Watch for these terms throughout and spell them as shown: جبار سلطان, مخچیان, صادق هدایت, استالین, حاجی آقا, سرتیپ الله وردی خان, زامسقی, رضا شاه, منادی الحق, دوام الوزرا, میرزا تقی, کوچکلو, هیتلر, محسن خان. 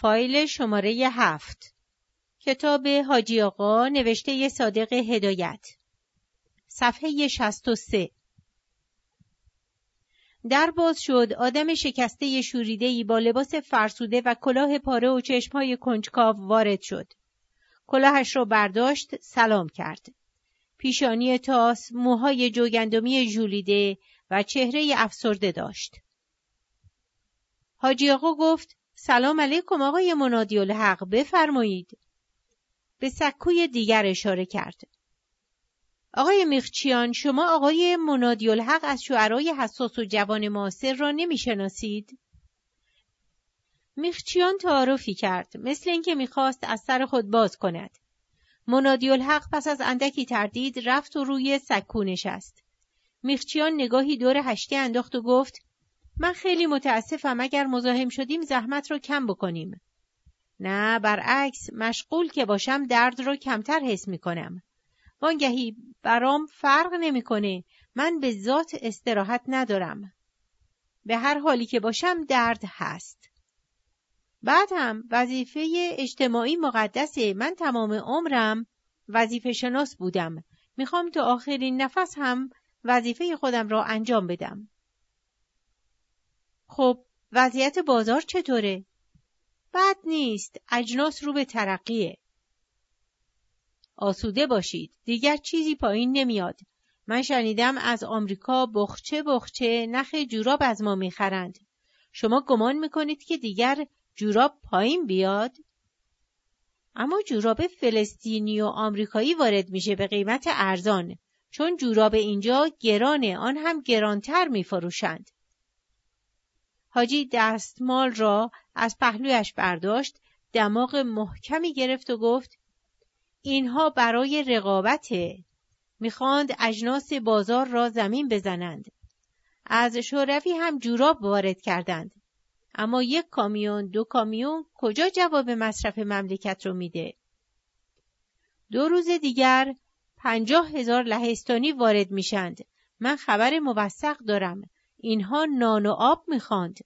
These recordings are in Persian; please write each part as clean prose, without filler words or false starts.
فایل شماره 7 کتاب حاجی آقا نوشته صادق هدایت صفحه 63 در باز شد. آدم شکسته شوریده‌ای با لباس فرسوده و کلاه پاره و چشم‌های کنجکاو وارد شد. کلاهش را برداشت، سلام کرد. پیشانی تاس، موهای جوگندمی ژولیده و چهره افسرده داشت. حاجی آقا گفت: سلام علیکم آقای منادی الحق، بفرمایید. به سکوی دیگر اشاره کرد. آقای مخچیان، شما آقای منادی الحق از شعرای حساس و جوان معاصر را نمی‌شناسید؟ مخچیان تعارفی کرد، مثل اینکه می‌خواست از سر خود باز کند. منادی الحق پس از اندکی تردید رفت و روی سکو نشست. مخچیان نگاهی دور هشته انداخت و گفت: من خیلی متاسفم، اگر مزاحم شدیم زحمت را کم بکنیم. نه، برعکس، مشغول که باشم درد را کمتر حس می‌کنم. وانگهی برام فرق نمی‌کنه، من به ذات استراحت ندارم. به هر حالی که باشم درد هست. بعد هم وظیفه اجتماعی مقدسه، من تمام عمرم وظیفه شناس بودم. میخوام تا آخرین نفس هم وظیفه خودم را انجام بدم. خب، وضعیت بازار چطوره؟ بد نیست، اجناس رو به ترقیه. آسوده باشید، دیگر چیزی پایین نمیاد. من شنیدم از آمریکا بخچه بخچه نخ جوراب از ما میخرند. شما گمان میکنید که دیگر جوراب پایین بیاد؟ اما جوراب فلسطینی و آمریکایی وارد میشه به قیمت ارزان، چون جوراب اینجا گرانه، آن هم گرانتر میفروشند. حاجی دستمال را از پهلویش برداشت، دماغ محکمی گرفت و گفت: اینها برای رقابته. میخواند اجناس بازار را زمین بزنند. از شوروی هم جوراب وارد کردند. اما یک کامیون، دو کامیون کجا جواب مصرف مملکت رو میده؟ 2 روز دیگر 50,000 لهستانی وارد میشند. من خبر موثق دارم. اینها نان و آب میخواند.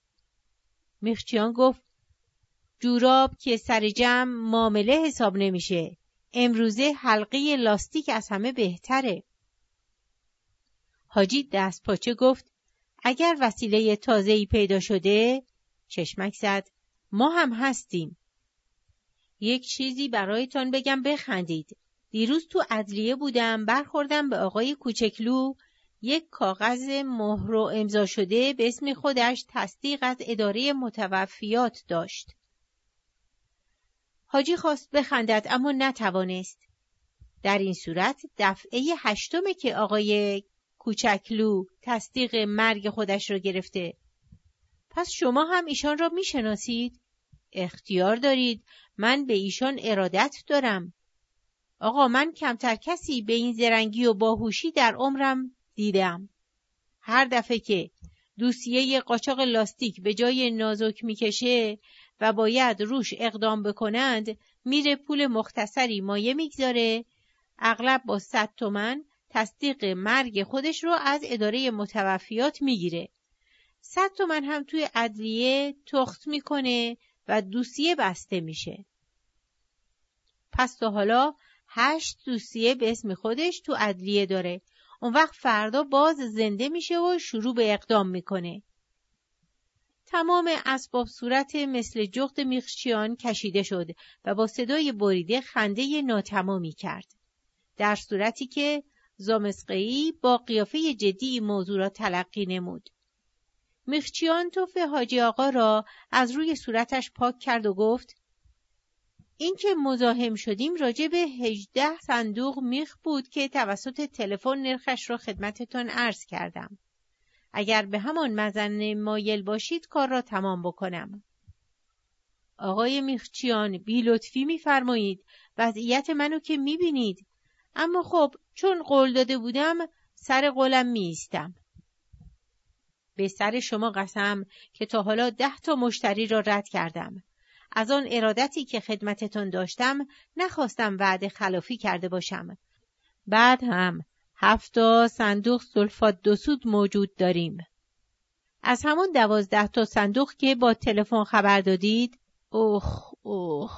مخچیان گفت: جوراب که سر جمع معامله حساب نمیشه. امروزه حلقه لاستیک از همه بهتره. حاجی دست پاچه گفت: اگر وسیله تازه‌ای پیدا شده، چشمک زد، ما هم هستیم. یک چیزی برایتان بگم بخندید. دیروز تو عدلیه بودم، برخوردم به آقای کوچکلو، یک کاغذ مهر و امضا شده به اسم خودش تصدیق از اداره متوفیات داشت. حاجی خواست بخندد اما نتوانست. در این صورت دفعه 8 که آقای کوچکلو تصدیق مرگ خودش را گرفته. پس شما هم ایشان را میشناسید؟ اختیار دارید، من به ایشان ارادت دارم. آقا، من کمتر کسی به این زرنگی و باهوشی در عمرم دیدم. هر دفعه که دوسیه قاچاق لاستیک به جای نازک میکشه و باید روش اقدام بکنند، میره پول مختصری مایه میگذاره، اغلب با 100 تومان تصدیق مرگ خودش رو از اداره متوفیات میگیره. 100 تومان هم توی عدلیه تخت میکنه و دوسیه بسته میشه. پس تا حالا 8 دوسیه به اسم خودش تو عدلیه داره. اون وقت فردا باز زنده میشه و شروع به اقدام میکنه. تمام اسباب صورت مثل جغد مخچیان کشیده شد و با صدای بریده خنده ناتمامی کرد. در صورتی که زامسقی با قیافه جدی موضوع را تلقی نمود. مخچیان توف حاجی آقا را از روی صورتش پاک کرد و گفت: این که مزاحم شدیم راجع به 18 صندوق میخ بود که توسط تلفن نرخش را خدمتتان عرض کردم. اگر به همان مزن مایل باشید کار را تمام بکنم. آقای مخچیان، بی لطفی میفرمایید، وضعیت منو که میبینید. اما خب، چون قول داده بودم سر قولم میایستم. به سر شما قسم که تا حالا 10 تا مشتری را رد کردم. از آن ارادتی که خدمتتان داشتم نخواستم وعده خلافی کرده باشم. بعد هم 7 تا صندوق سلفات دوسود موجود داریم. از همون 12 تا صندوق که با تلفن خبر دادید اوه اوه.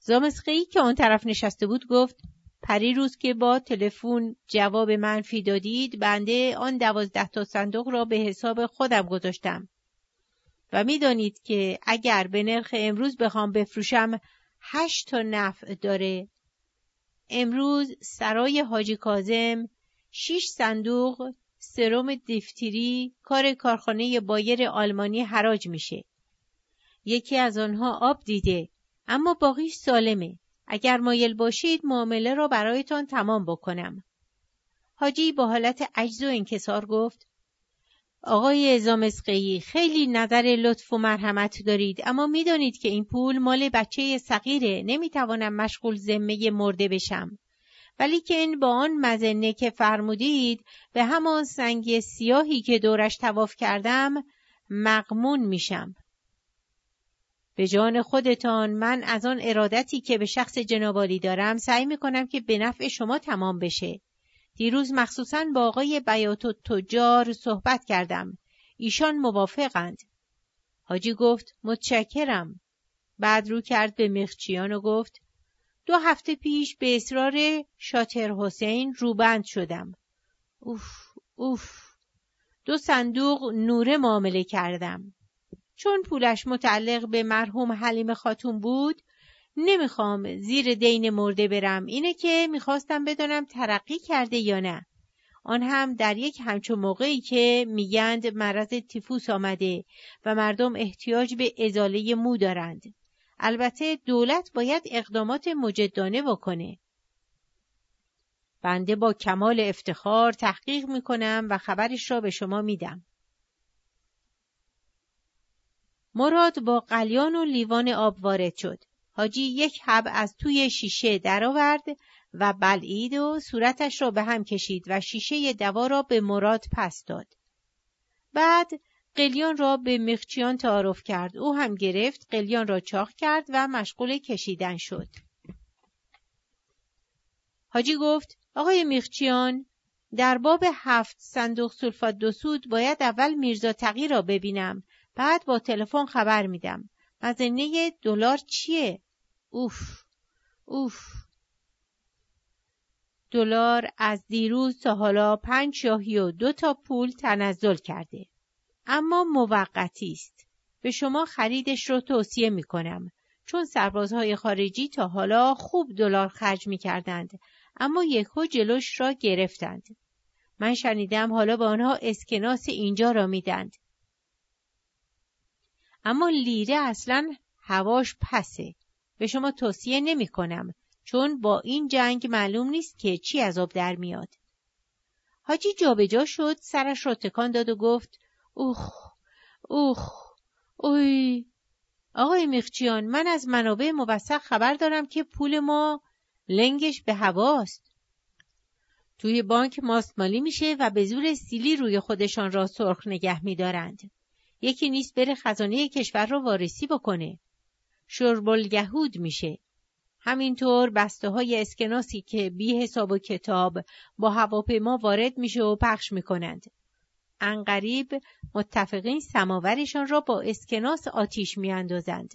زامسقی که آن طرف نشسته بود گفت پری روز که با تلفن جواب منفی دادید بنده آن 12 تا صندوق را به حساب خودم گذاشتم و میدانید که اگر به نرخ امروز بخوام بفروشم 8 تا نفع داره. امروز سرای حاجی کاظم 6 صندوق سرم دیفتیری کار کارخانه بایر آلمانی حراج میشه. یکی از آنها آب دیده اما باقیش سالمه. اگر مایل باشید معامله را برایتان تمام بکنم. حاجی با حالت عجز و انکسار گفت آقای زامسقی خیلی نظر لطف و مرحمت دارید اما میدانید که این پول مال بچه صغیره، نمیتوانم مشغول ذمه مرده بشم. ولی که این با آن مزنه که فرمودید به همان سنگ سیاهی که دورش طواف کردم مغمون میشم. به جان خودتان من از آن ارادتی که به شخص جنابالی دارم سعی میکنم که به نفع شما تمام بشه. دیروز مخصوصاً با آقای بیات التجار صحبت کردم. ایشان موافقند. حاجی گفت متشکرم. بعد رو کرد به مخچیان و گفت 2 هفته پیش به اصرار شاطر حسین روبند شدم. اوف اوف. 2 صندوق نوره معامله کردم. چون پولش متعلق به مرحوم حلیم خاتون بود نمیخوام زیر دین مرده برم. اینه که میخواستم بدانم ترقی کرده یا نه، آن هم در یک همچون موقعی که میگند مرض تیفوس آمده و مردم احتیاج به ازاله مو دارند. البته دولت باید اقدامات مجدانه بکنه. بنده با کمال افتخار تحقیق میکنم و خبرش را به شما میدم. مراد با قلیان و لیوان آب وارد شد. حاجی 1 حب از توی شیشه درآورد و بلعید و صورتش را به هم کشید و شیشه دوا را به مراد پس داد. بعد قلیان را به مخچیان تعارف کرد. او هم گرفت، قلیان را چاق کرد و مشغول کشیدن شد. حاجی گفت آقای مخچیان در باب 7 صندوق سولفات دوسود باید اول میرزا تقی را ببینم، بعد با تلفن خبر میدم. مزنه دلار چیه؟ اوف اوف. دلار از دیروز تا حالا 5 شاهی و 2 تا پول تنزل کرده، اما موقتی است. به شما خریدش رو توصیه میکنم چون سربازهای خارجی تا حالا خوب دلار خرج میکردند اما یکو جلوش را گرفتند. من شنیدم حالا به آنها اسکناس اینجا را میدند اما لیره اصلا هواش پسه. به شما توصیه نمی کنم چون با این جنگ معلوم نیست که چی از آب در میاد. حاجی جابجا شد، سرش را تکان داد و گفت اوخ اوخ اوی. آقای مخچیان من از منابع موثق خبر دارم که پول ما لنگش به هواست. توی بانک ماستمالی میشه و به زور سیلی روی خودشان را سرخ نگه می‌دارند. یکی نیست بره خزانه کشور را وارسی بکنه. شربالگهود میشه. همینطور بسته های اسکناسی که بی حساب و کتاب با هواپیما وارد میشه و پخش میکنند. عنقریب متفقین سماورشان را با اسکناس آتیش میاندازند.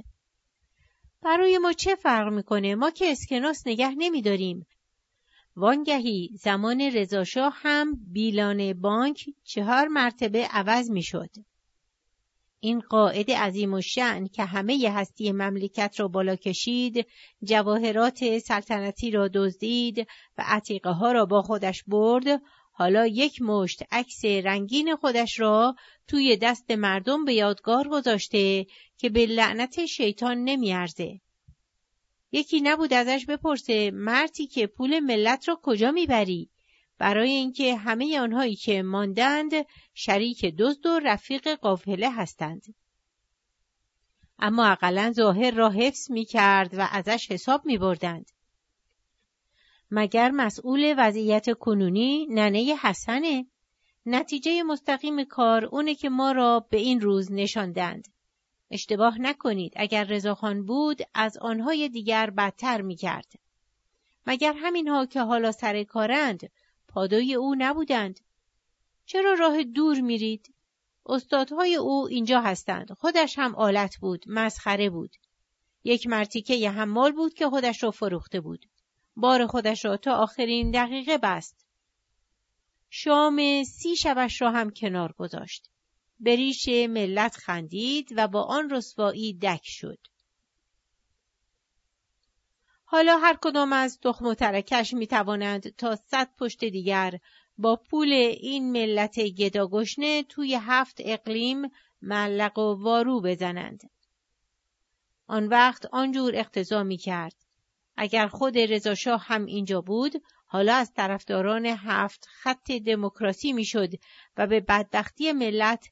برای ما چه فرق میکنه؟ ما که اسکناس نگه نمیداریم. وانگهی زمان رضا شاه هم بیلان بانک 4 مرتبه عوض میشد. این قائد عظیم الشأن که همه هستی مملکت را بالا کشید، جواهرات سلطنتی را دزدید و عتیقه ها را با خودش برد، حالا 1 مشت عکس رنگین خودش را توی دست مردم به یادگار گذاشته که به لعنت شیطان نمیارزه. یکی نبود ازش بپرسه مرتی که پول ملت را کجا میبری؟ برای اینکه همه آنهایی که ماندند شریک دزد و رفیق قافله هستند. اما اقلاً ظاهر را حفظ می کرد و ازش حساب می بردند. مگر مسئول وضعیت کنونی ننه حسنه؟ نتیجه مستقیم کار اونه که ما را به این روز نشاندند. اشتباه نکنید، اگر رضاخان بود از آنهای دیگر بدتر می کرد. مگر همینها که حالا سر کارند، پادوی او نبودند. چرا راه دور میرید؟ استادهای او اینجا هستند. خودش هم آلت بود، مسخره بود. یک مرتیکه ی حمال بود که خودش را فروخته بود. بار خودش را تا آخرین دقیقه بست. شام 30 شبش را هم کنار گذاشت. بریش ملت خندید و با آن رسوایی دک شد. حالا هر کدام از تخم و ترکش می توانند تا 100 پشت دیگر با پول این ملت گداگشنه توی 7 اقلیم ملق و وارو بزنند. آن وقت آنجور اقتضا می کرد. اگر خود رضا شاه هم اینجا بود، حالا از طرفداران 7 خط دموکراسی می شد و به بدبختی ملت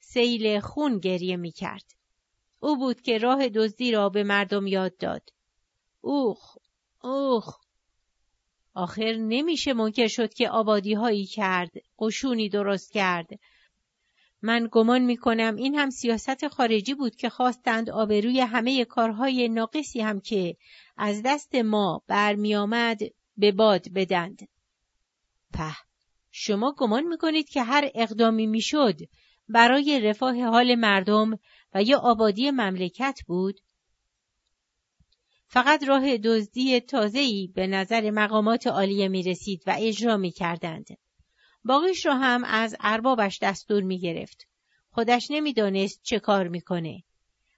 سیل خون گریه می کرد. او بود که راه دزدی را به مردم یاد داد. اوخ. آخر نمیشه منکر شد که آبادی هایی کرد، قشونی درست کرد. من گمان میکنم این هم سیاست خارجی بود که خواستند آبروی همه کارهای ناقصی هم که از دست ما برمی آمد به باد بدند. شما گمان میکنید که هر اقدامی میشد برای رفاه حال مردم و یا آبادی مملکت بود؟ فقط راه دزدی تازه‌ای به نظر مقامات عالیه می رسید و اجرا می کردند. باقیش را هم از اربابش دستور می گرفت. خودش نمی دانست چه کار می کنه.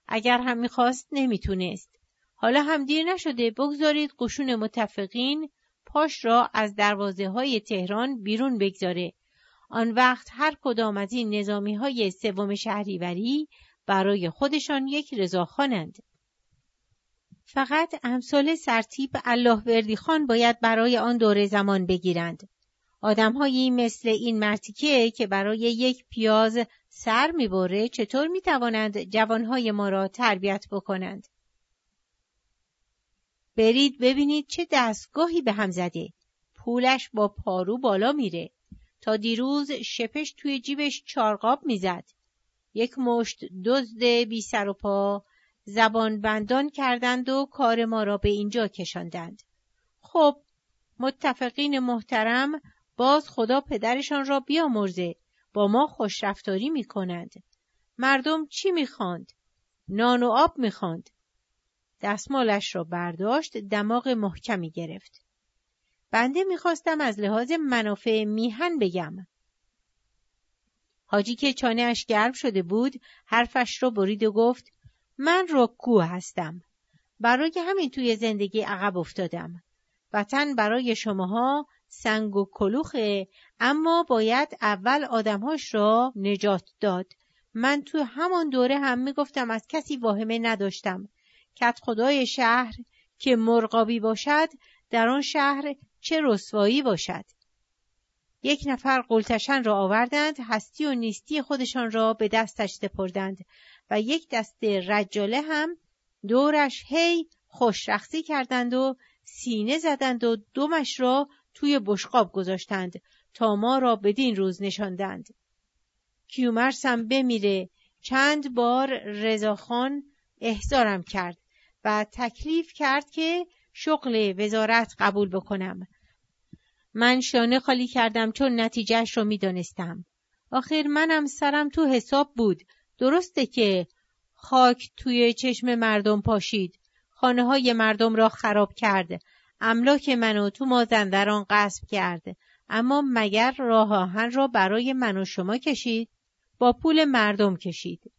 اگر هم می خواست نمی تونست. حالا هم دیر نشده، بگذارید قشون متفقین پاش را از دروازه های تهران بیرون بگذاره. آن وقت هر کدام از این نظامی های سوم شهریوری برای خودشان یک رضاخانند. فقط امثال سرتیپ الله وردی خان باید برای آن دوره زمان بگیرند. آدم‌هایی مثل این مرتیکه که برای یک پیاز سر می‌بره چطور می‌توانند جوان‌های ما را تربیت بکنند؟ برید ببینید چه دستگاهی به هم زده. پولش با پارو بالا میره. تا دیروز شپش توی جیبش چارقاب میزد. یک مشت دزد بی سر و پا زبان بندان کردند و کار ما را به اینجا کشاندند. خب، متفقین محترم باز خدا پدرشان را بیامرزه، با ما خوشرفتاری می کنند. مردم چی می خواند؟ نان و آب می خواند. دستمالش را برداشت، دماغ محکمی گرفت. بنده می خواستم از لحاظ منافع میهن بگم. حاجی که چانه‌اش گرم شده بود، حرفش را برید و گفت: من رکو هستم. برای همین توی زندگی عقب افتادم. وطن برای شماها سنگ و کلوخه، اما باید اول آدمهاش را نجات داد. من تو همان دوره هم میگفتم از کسی واهمه نداشتم. کت خدای شهر که مرغابی باشد، در آن شهر چه رسوایی باشد. یک نفر قلتشن را آوردند، هستی و نیستی خودشان را به دستش سپردند و یک دسته رجاله هم دورش هی خوش رقصی کردند و سینه زدند و دمش را توی بشقاب گذاشتند تا ما را بدین روز نشاندند. کیومرسم بمیره، چند بار رضاخان احضارم کرد و تکلیف کرد که شغل وزارت قبول بکنم. من شانه خالی کردم چون نتیجهش رو می دانستم. آخر منم سرم تو حساب بود. درسته که خاک توی چشم مردم پاشید، خانه های مردم را خراب کرد، املاک منو تو مازندران غصب کرد، اما مگر راه آهن را برای من و شما کشید؟ با پول مردم کشید.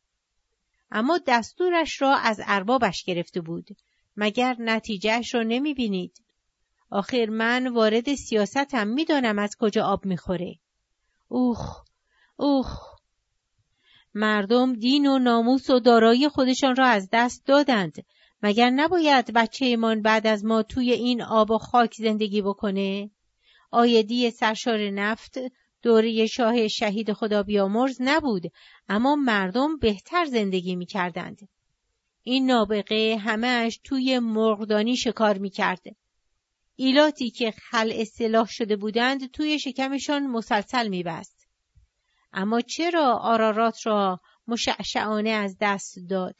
اما دستورش را از اربابش گرفته بود. مگر نتیجهش را نمی بینید؟ آخر من وارد سیاستم، می دانم از کجا آب می خوره. اوخ. مردم دین و ناموس و دارایی خودشان را از دست دادند. مگر نباید بچه‌مان بعد از ما توی این آب و خاک زندگی بکنه؟ آیدی سرشار نفت دوره شاه شهید خدا بیامرز نبود، اما مردم بهتر زندگی می کردند. این نابغه همهش توی مرغدانی شکار می کرد. ایلاتی که خلع سلاح شده بودند توی شکمشان مسلسل می بست. اما چرا آرارات را مشعشعانه از دست داد؟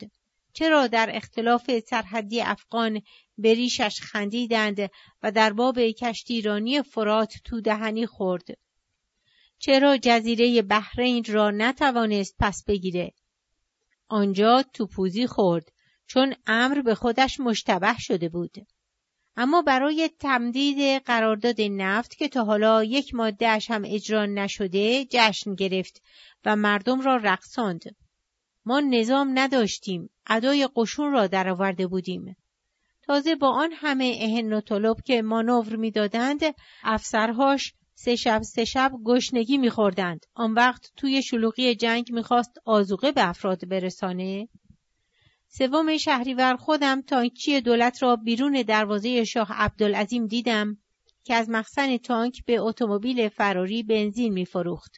چرا در اختلاف سرحدی افغان بریشش خندیدند و در باب کشتیرانی فرات تو دهنی خورد؟ چرا جزیره بحرین را نتوانست پس بگیره؟ آنجا توپوزی خورد، چون امر به خودش مشتبه شده بود. اما برای تمدید قرارداد نفت که تا حالا یک ماده‌اش هم اجرا نشده جشن گرفت و مردم را رقصاند. ما نظام نداشتیم، ادای قشون را درآورده بودیم. تازه با آن همه اهن و طلب که مانور می‌دادند، افسرهاش سه شب گشنگی می‌خوردند. آن وقت توی شلوغی جنگ می‌خواست آذوقه به افراد برسانه. 3 شهریور خودم تانکچی دولت را بیرون دروازه شاه عبدالعظیم دیدم که از مخزن تانک به اتومبیل فراری بنزین می‌فروخت.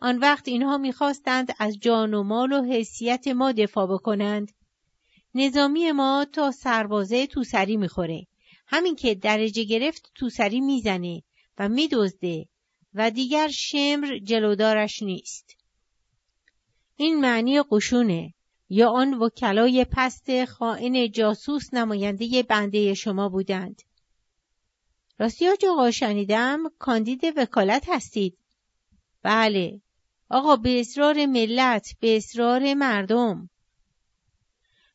آن وقت اینها می‌خواستند از جان و مال و حیثیت ما دفاع بکنند. نظامی ما تا سربازه توسری می‌خوره. همین که درجه گرفت توسری می‌زنه و می‌دزده و دیگر شمر جلودارش نیست. این معنی قشونه. یا آن وکلای پست خائن جاسوس نماینده بنده شما بودند. راستی آقا شنیدم کاندید وکالت هستید. بله آقا، به اصرار ملت، به اصرار مردم.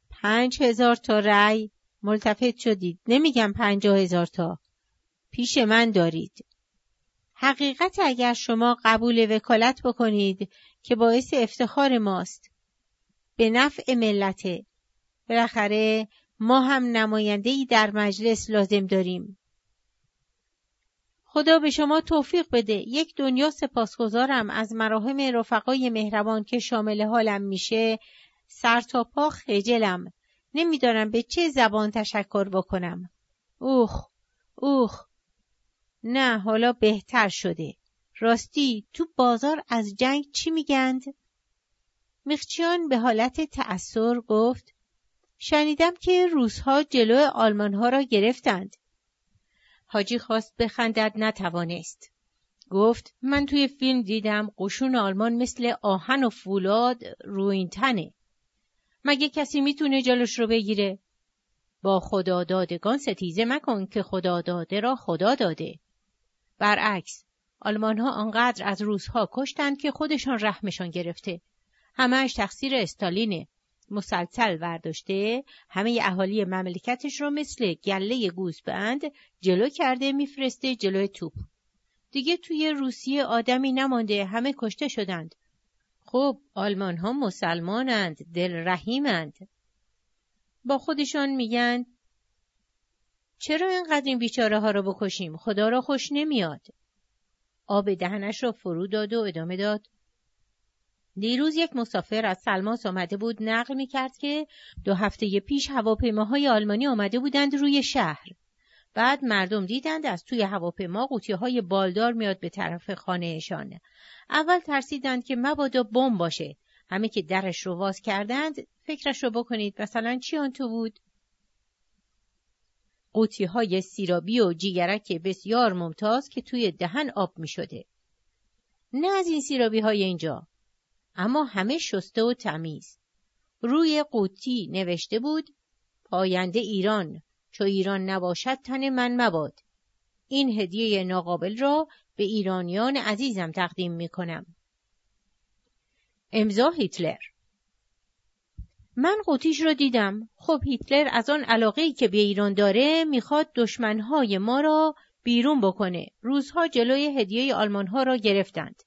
5000 تا رأی. ملتفت شدید. نمیگم 50,000 تا. پیش من دارید. حقیقت اگر شما قبول وکالت بکنید که باعث افتخار ماست، به نفع ملته. بالاخره ما هم نماینده‌ای در مجلس لازم داریم. خدا به شما توفیق بده. یک دنیا سپاسگزارم از مراهم رفقای مهربان که شامل حالم میشه. سر تا پا خجلم. نمیدانم به چه زبان تشکر بکنم. اوخ. نه حالا بهتر شده. راستی تو بازار از جنگ چی میگند؟ مخچیان به حالت تأثر گفت شنیدم که روس‌ها جلو آلمان‌ها را گرفتند. حاجی خواست بخندد نتوانست. گفت من توی فیلم دیدم قشون آلمان مثل آهن و فولاد رو این تنه. مگه کسی میتونه جلوش رو بگیره؟ با خدادادگان ستیزه مکن که خداداده را خدا داده. برعکس آلمان‌ها آنقدر از روس‌ها کشتند که خودشان رحمشان گرفته. همهش تقصیر استالینه. مسلسل ورداشته همه اهالی مملکتش رو مثل گله گوسفند جلو کرده میفرسته جلو توپ. دیگه توی روسیه آدمی نمانده، همه کشته شدند. خب آلمان ها مسلمانند، دل رحیمند. با خودشان میگن چرا اینقدر این بیچاره ها رو بکشیم؟ خدا را خوش نمیاد. آب دهنش را فرو داد و ادامه داد. دیروز یک مسافر از سلماس آمده بود، نقل می‌کرد که 2 هفته پیش هواپیماهای آلمانی آمده بودند روی شهر. بعد مردم دیدند از توی هواپیما قوطی‌های بالدار میاد به طرف خانهشان. اول ترسیدند که مبادا بمب باشه. همه که درش رو باز کردند، فکرش رو بکنید مثلا چی آن تو بود؟ قوطی‌های سیرابی و جیگرک بسیار ممتاز که توی دهن آب می‌شده. نه از این سیرابی‌های اینجا. اما همه شسته و تمیز. روی قوطی نوشته بود پاینده ایران، چو ایران نباشد تن من مباد. این هدیه ناقابل را به ایرانیان عزیزم تقدیم می کنم. امضا هیتلر. من قوطیش را دیدم. خب هیتلر از آن علاقه‌ای که به ایران داره میخواد دشمنهای ما را بیرون بکنه. روزها جلوی هدیه آلمانها را گرفتند.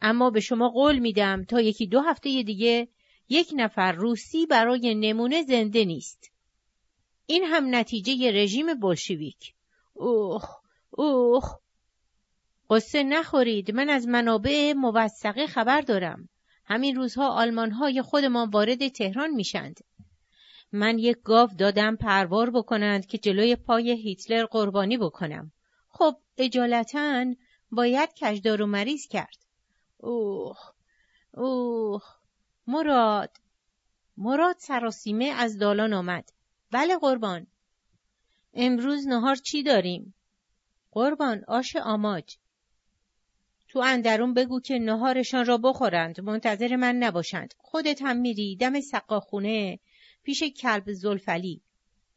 اما به شما قول میدم تا 1-2 هفته دیگه 1 نفر روسی برای نمونه زنده نیست. این هم نتیجه رژیم بولشویک. اوخ. قصه نخورید. من از منابع موثقه خبر دارم. همین روزها آلمان‌های خودمان وارد تهران میشند. من 1 گاو دادم پروار بکنند که جلوی پای هیتلر قربانی بکنم. خب اجالتاً باید کشدار و مریض کرد. اوخ. مراد سراسیمه از دالان آمد. بله قربان. امروز نهار چی داریم؟ قربان آش آماج. تو اندرون بگو که نهارشان را بخورند، منتظر من نباشند. خودت هم میری دم سقاخونه پیش کلب زلفلی.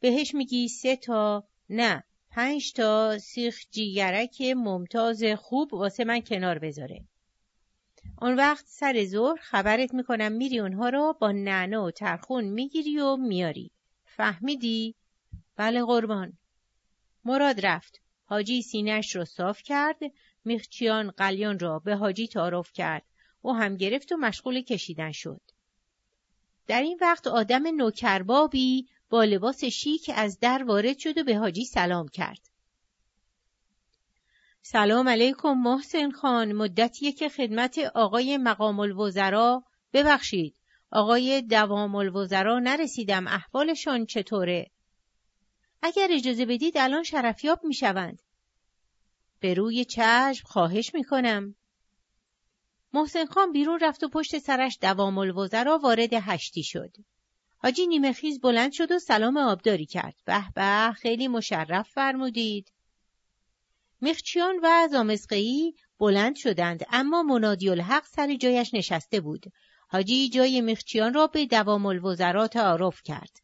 بهش میگی 3 تا نه 5 تا سیخ جیگرک ممتاز خوب واسه من کنار بذاره. اون وقت سر ظهر خبرت میکنم میری اونها رو با نعنا و ترخون میگیری و میاری. فهمیدی؟ بله قربان. مراد رفت. حاجی سینه‌اش رو صاف کرد، مخچیان قلیان را به حاجی تعارف کرد. او هم گرفت و مشغول کشیدن شد. در این وقت آدم نوکربابی با لباس شیک از در وارد شد و به حاجی سلام کرد. سلام علیکم محسن خان، مدتیه که خدمت آقای مقام الوزرا، ببخشید آقای دوام الوزرا نرسیدم، احوالشان چطوره؟ اگر اجازه بدید الان شرفیاب میشوند. به روی چشم، خواهش میکنم. محسن خان بیرون رفت و پشت سرش دوام الوزرا وارد هشتی شد. حاجی نیمه خیز بلند شد و سلام آبداری کرد. به به، خیلی مشرف فرمودید. مخچیان و زامسقی بلند شدند، اما منادی الحق سر جایش نشسته بود. حاجی جای مخچیان را به دوام الوزرا تعارف کرد.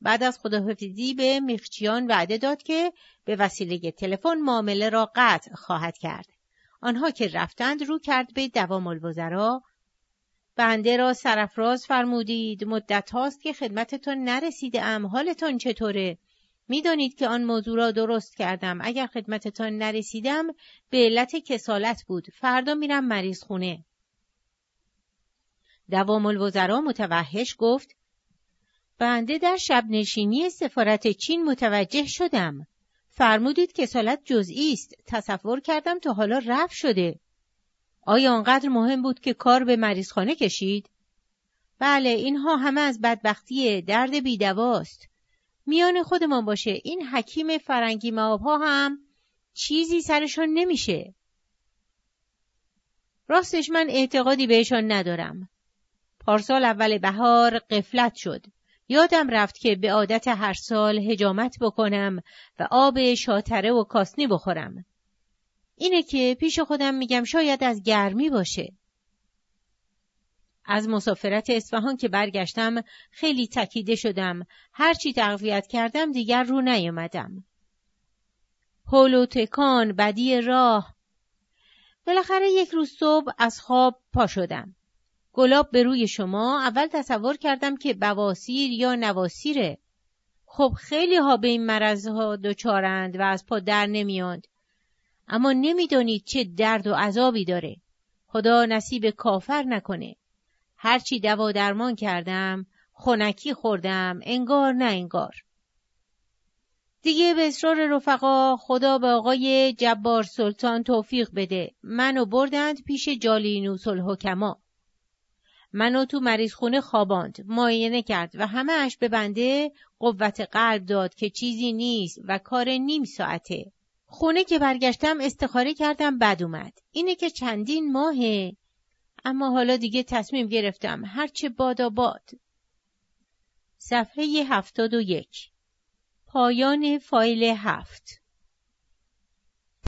بعد از خداحافظی به مخچیان وعده داد که به وسیله تلفن معامله را قطع خواهد کرد. آنها که رفتند رو کرد به دوام الوزرا. بنده را سرافراز فرمودید، مدت هاست که خدمتتان نرسیده ام، حالتان چطوره؟ میدانید که آن موضوع را درست کردم، اگر خدمتتان نرسیدم به علت کسالت بود، فردا میرم مریض خونه. دوام الوزرا متوحش گفت بنده در شب نشینی سفارت چین متوجه شدم، فرمودید کسالت جزئی است، تصور کردم تا حالا رفع شده. آیا آنقدر مهم بود که کار به مریضخانه کشید؟ بله، اینها همه از بدبختی درد بیدواست. میان خودمان باشه، این حکیم فرنگی مابها هم چیزی سرشون نمیشه. راستش من اعتقادی بهشان ندارم. پارسال اول بهار غفلت شد. یادم رفت که به عادت هر سال حجامت بکنم و آب شاتره و کاسنی بخورم. اینه که پیش خودم میگم شاید از گرمی باشه. از مسافرت اصفهان که برگشتم خیلی تکیده شدم، هرچی تقویت کردم دیگر رو نیامدم. هول و تکان، بدی راه. بالاخره یک روز صبح از خواب پا شدم. گلاب به روی شما، اول تصور کردم که بواسیر یا نواسیره. خب خیلی ها به این مرض ها دچارند و از پا در نمیاند، اما نمیدانید چه درد و عذابی داره. خدا نصیب کافر نکنه. هرچی دوا درمان کردم، خنکی خوردم، انگار نه انگار. دیگه به اصرار رفقا، خدا به آقای جبار سلطان توفیق بده، منو بردند پیش جالینوس الحکما. منو تو مریضخونه خواباند، معاینه کرد و همه اش به بنده قوت قلب داد که چیزی نیست و کار نیم ساعته. خونه که برگشتم استخاره کردم، بد اومد. اینه که چندین ماهه، اما حالا دیگه تصمیم گرفتم هرچه بادا باد. صفحه 71، پایان فایل 7.